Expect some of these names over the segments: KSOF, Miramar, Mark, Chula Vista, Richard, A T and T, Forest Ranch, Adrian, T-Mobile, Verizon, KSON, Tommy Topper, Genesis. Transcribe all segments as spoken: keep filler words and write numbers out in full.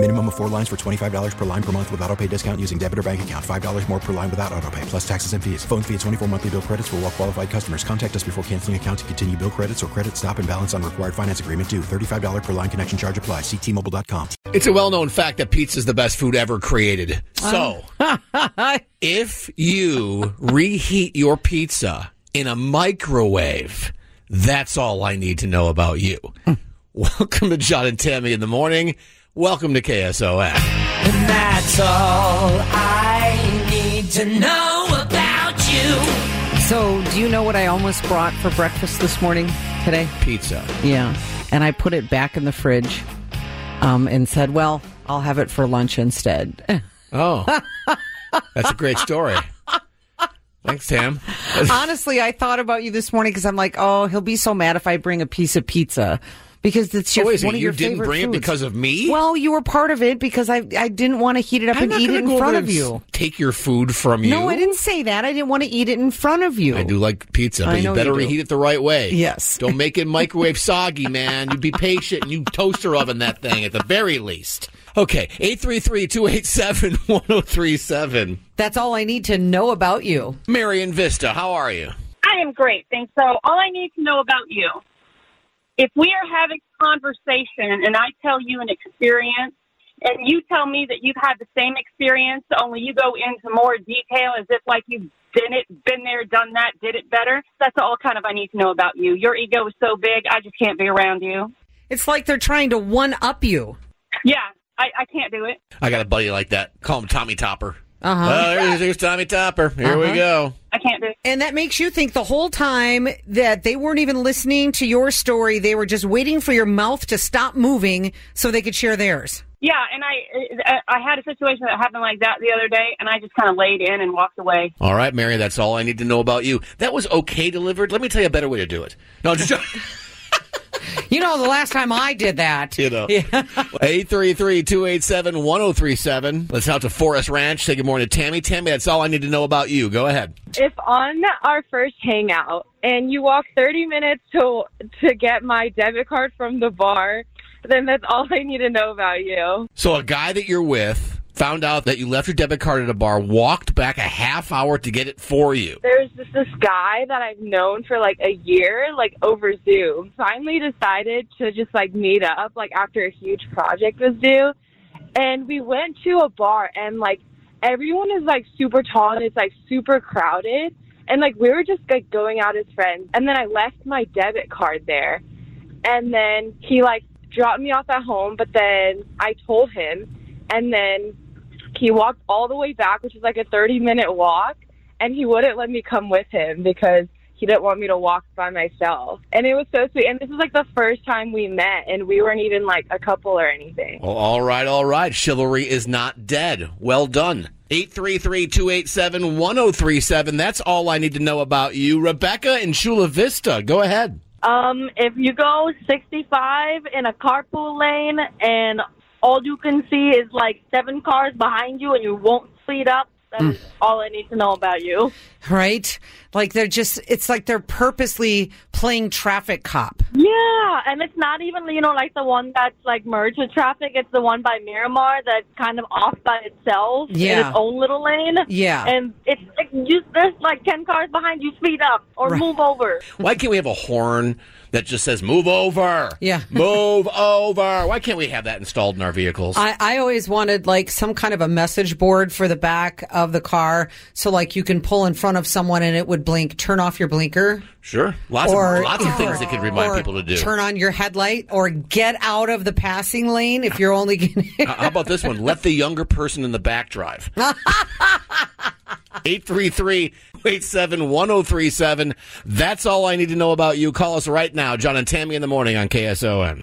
Minimum of four lines for twenty-five dollars per line per month with auto pay discount using debit or bank account. five dollars more per line without auto pay, plus taxes and fees. Phone fee at twenty-four monthly bill credits for all well qualified customers. Contact us before canceling account to continue bill credits or credit stop and balance on required finance agreement due. thirty-five dollars per line connection charge applies. See T Mobile dot com. It's a well-known fact that pizza is the best food ever created. So, if you reheat your pizza in a microwave, that's all I need to know about you. Welcome to John and Tammy in the morning. Welcome to K S O F. And that's all I need to know about you. So, do you know what I almost brought for breakfast this morning today? Pizza. Yeah. And I put it back in the fridge um, and said, well, I'll have it for lunch instead. Oh. That's a great story. Thanks, Tam. Honestly, I thought about you this morning because I'm like, oh, he'll be so mad if I bring a piece of pizza. Because it's your, oh, wait, one of you your favorite foods. You didn't bring it because of me? Well, you were part of it because I I didn't want to heat it up I'm and eat it in front of you. Take your food from you. No, I didn't say that. I didn't want to eat it in front of you. I do like pizza, but you better you reheat it the right way. Yes. Don't make it microwave soggy, man. You be patient and you toaster oven that thing at the very least. Okay, eight three three, two eight seven, one oh three seven. That's all I need to know about you. Marion Vista, how are you? I am great, thanks. So all I need to know about you. If we are having a conversation and I tell you an experience and you tell me that you've had the same experience, only you go into more detail as if like you've been, it, been there, done that, did it better, that's all kind of I need to know about you. Your ego is so big, I just can't be around you. It's like they're trying to one-up you. Yeah, I, I can't do it. I got a buddy like that. Call him Tommy Topper. Uh-huh. Well, there's, there's Tommy Topper. Here uh-huh. we go. I can't do it. And that makes you think the whole time that they weren't even listening to your story. They were just waiting for your mouth to stop moving so they could share theirs. Yeah, and I I had a situation that happened like that the other day, and I just kind of laid in and walked away. All right, Mary, that's all I need to know about you. That was okay delivered. Let me tell you a better way to do it. No, just... You know, the last time I did that. You know. Yeah. eight three three, two eight seven, one oh three seven. Let's out to Forest Ranch. Say good morning to Tammy. Tammy, that's all I need to know about you. Go ahead. If on our first hangout and you walk thirty minutes to to get my debit card from the bar, then that's all I need to know about you. So a guy that you're with found out that you left your debit card at a bar, walked back a half hour to get it for you. There's just this guy that I've known for like a year, like over Zoom. Finally decided to just like meet up, like after a huge project was due. And we went to a bar and like everyone is like super tall and it's like super crowded. And like we were just like going out as friends. And then I left my debit card there. And then he like dropped me off at home, but then I told him. And then he walked all the way back, which is like a thirty-minute walk, and he wouldn't let me come with him because he didn't want me to walk by myself. And it was so sweet. And this is like the first time we met, and we weren't even like a couple or anything. Well, all right, all right. Chivalry is not dead. Well done. eight three three, two eight seven, one oh three seven. That's all I need to know about you. Rebecca in Chula Vista, go ahead. Um, if you go sixty-five in a carpool lane and all you can see is like seven cars behind you and you won't speed up. That's mm. all I need to know about you. Right? Like they're just, it's like they're purposely playing traffic cop. Yeah. And it's not even, you know, like the one that's like merged with traffic. It's the one by Miramar that's kind of off by itself yeah. in its own little lane. Yeah. And it's like, you, there's like ten cars behind you, speed up or right. move over. Why can't we have a horn that just says, move over? Yeah. Move over. Why can't we have that installed in our vehicles? I, I always wanted like some kind of a message board for the back of the car. So like you can pull in front of someone and it would blink, turn off your blinker. Sure. Lots, or, of, lots of things that could remind people to do. Turn on your headlight or get out of the passing lane if you're only getting uh, how about this one? Let the younger person in the back drive. eight three three, two eight seven, one oh three seven. That's all I need to know about you. Call us right now. John and Tammy in the morning on K S O N.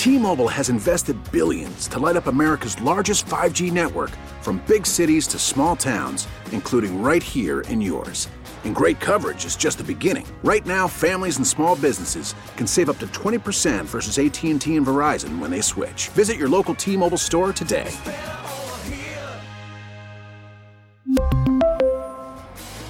T-Mobile has invested billions to light up America's largest five G network, from big cities to small towns, including right here in yours. And great coverage is just the beginning. Right now, families and small businesses can save up to twenty percent versus A T and T and Verizon when they switch. Visit your local T-Mobile store today.